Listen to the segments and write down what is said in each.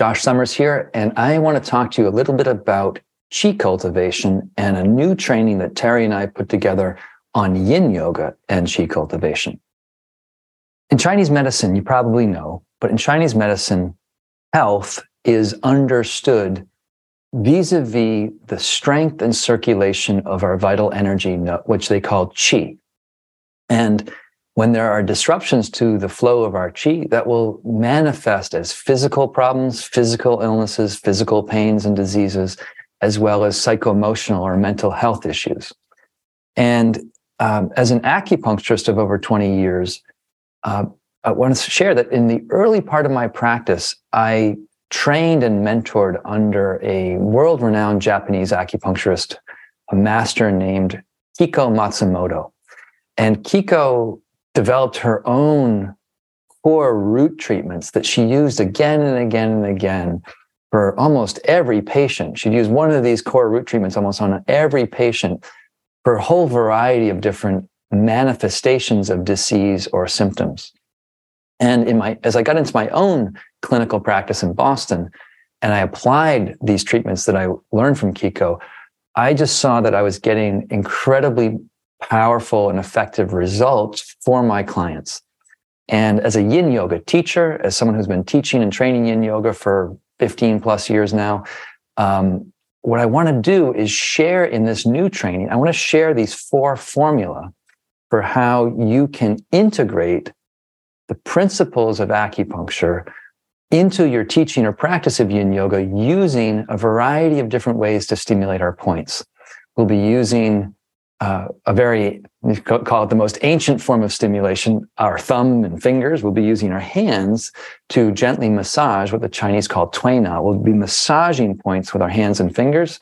Josh Summers here, and I want to talk to you a little bit about Qi cultivation and a new training that Terry and I put together on Yin Yoga and Qi cultivation. In Chinese medicine, you probably know, but in Chinese medicine, health is understood vis-a-vis the strength and circulation of our vital energy, which they call qi. And when there are disruptions to the flow of our qi, that will manifest as physical problems, physical illnesses, physical pains and diseases, as well as psychoemotional or mental health issues. And as an acupuncturist of over 20 years, I want to share that in the early part of my practice, I trained and mentored under a world-renowned Japanese acupuncturist, a master named Kiiko Matsumoto. And Kiiko developed her own core root treatments that she used again and again and again for almost every patient. She'd use one of these core root treatments almost on every patient for a whole variety of different manifestations of disease or symptoms. And as I got into my own clinical practice in Boston and I applied these treatments that I learned from Kiiko, I just saw that I was getting incredibly powerful and effective results for my clients. And as a yin yoga teacher, as someone who's been teaching and training yin yoga for 15 plus years now, what I want to do is share in this new training, I want to share these four formula for how you can integrate the principles of acupuncture into your teaching or practice of yin yoga using a variety of different ways to stimulate our points. We'll be using we call it the most ancient form of stimulation, our thumb and fingers. We'll be using our hands to gently massage what the Chinese call tuina. We'll be massaging points with our hands and fingers.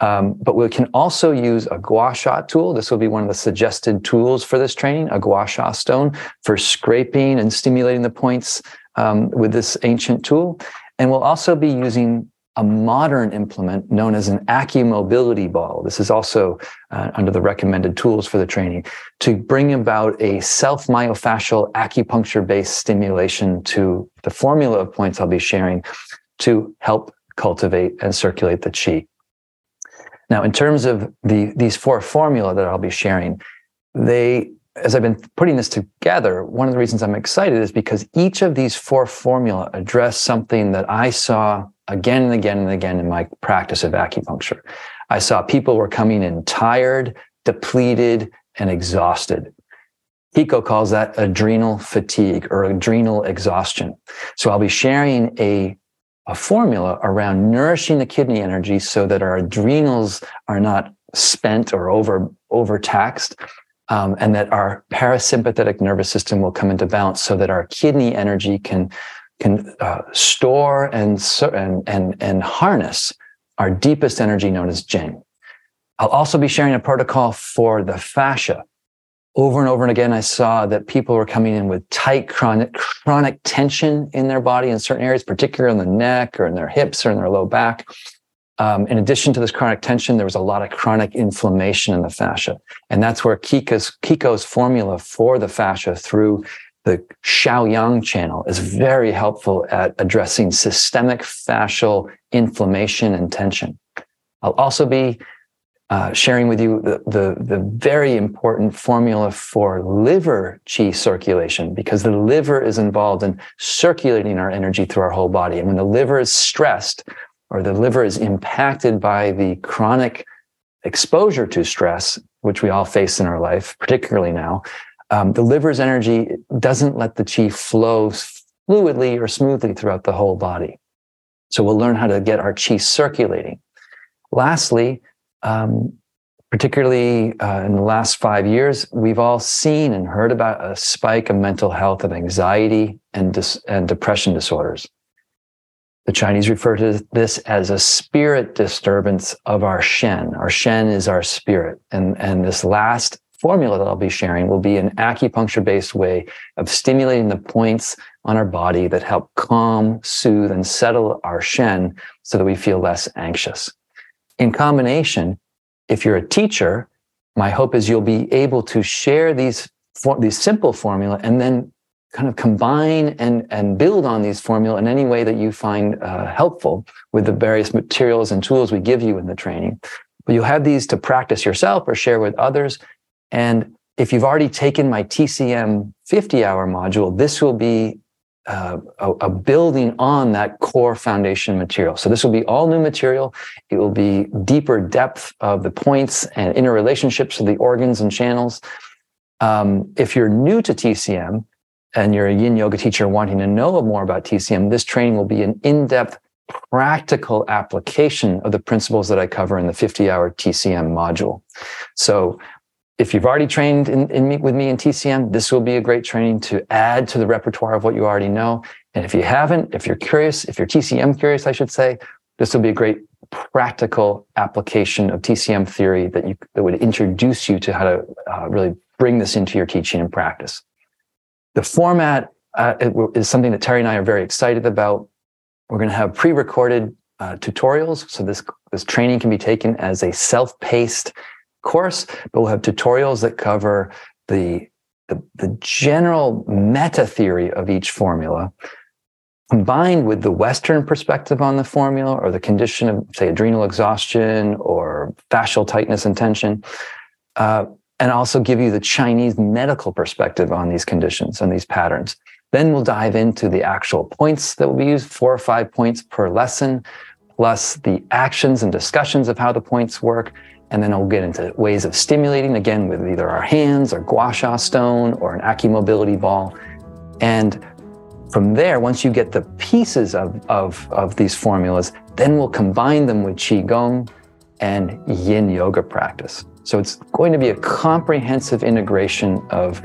But we can also use a gua sha tool. This will be one of the suggested tools for this training, a gua sha stone for scraping and stimulating the points with this ancient tool. And we'll also be using a modern implement known as an acumobility ball. This is also under the recommended tools for the training to bring about a self-myofascial acupuncture-based stimulation to the formula of points I'll be sharing to help cultivate and circulate the qi. Now, in terms of these four formula that I'll be sharing, as I've been putting this together, one of the reasons I'm excited is because each of these four formula address something that I saw again and again and again in my practice of acupuncture. I saw people were coming in tired, depleted, and exhausted. Pico calls that adrenal fatigue or adrenal exhaustion. So I'll be sharing a formula around nourishing the kidney energy so that our adrenals are not spent or overtaxed. And that our parasympathetic nervous system will come into balance so that our kidney energy can store and harness our deepest energy known as Jing. I'll also be sharing a protocol for the fascia. Over and over and again, I saw that people were coming in with tight chronic tension in their body in certain areas, particularly in the neck or in their hips or in their low back. In addition to this chronic tension, there was a lot of chronic inflammation in the fascia. And that's where Kiiko's formula for the fascia through the Shaoyang channel is very helpful at addressing systemic fascial inflammation and tension. I'll also be sharing with you the very important formula for liver qi circulation, because the liver is involved in circulating our energy through our whole body. And when the liver is stressed, or the liver is impacted by the chronic exposure to stress, which we all face in our life, particularly now, the liver's energy doesn't let the qi flow fluidly or smoothly throughout the whole body. So we'll learn how to get our qi circulating. Lastly, particularly in the last 5 years, we've all seen and heard about a spike of mental health and anxiety and depression disorders. The Chinese refer to this as a spirit disturbance of our shen. Our shen is our spirit. And this last formula that I'll be sharing will be an acupuncture-based way of stimulating the points on our body that help calm, soothe, and settle our shen so that we feel less anxious. In combination, if you're a teacher, my hope is you'll be able to share these simple formula and then kind of combine and build on these formula in any way that you find helpful with the various materials and tools we give you in the training. But you'll have these to practice yourself or share with others. And if you've already taken my TCM 50-hour module, this will be a building on that core foundation material. So this will be all new material. It will be deeper depth of the points and interrelationships of the organs and channels. If you're new to TCM and you're a yin yoga teacher wanting to know more about TCM, this training will be an in-depth practical application of the principles that I cover in the 50-hour TCM module. So if you've already trained with me in TCM, this will be a great training to add to the repertoire of what you already know. And if you haven't, if you're curious, if you're TCM curious, I should say, this will be a great practical application of TCM theory that would introduce you to how to really bring this into your teaching and practice. The format is something that Terry and I are very excited about. We're going to have pre-recorded tutorials. So this training can be taken as a self-paced course, but we'll have tutorials that cover the general meta theory of each formula, combined with the Western perspective on the formula or the condition of, say, adrenal exhaustion or fascial tightness and tension, and also give you the Chinese medical perspective on these conditions and these patterns. Then we'll dive into the actual points that will be used, 4 or 5 points per lesson, plus the actions and discussions of how the points work. And then I'll get into ways of stimulating, again, with either our hands or gua sha stone or an acumobility ball. And from there, once you get the pieces of these formulas, then we'll combine them with Qi Gong and yin yoga practice. So it's going to be a comprehensive integration of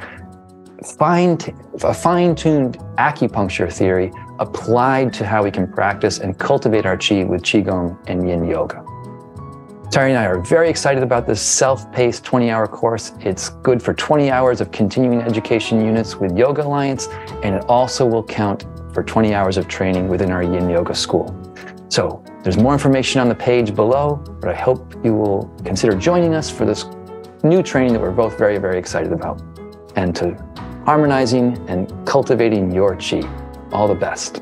a fine-tuned acupuncture theory applied to how we can practice and cultivate our qi with Qi Gong and yin yoga. Terry and I are very excited about this self-paced 20-hour course. It's good for 20 hours of continuing education units with Yoga Alliance, and it also will count for 20 hours of training within our Yin Yoga School. So there's more information on the page below, but I hope you will consider joining us for this new training that we're both very, very excited about, and to harmonizing and cultivating your Qi. All the best.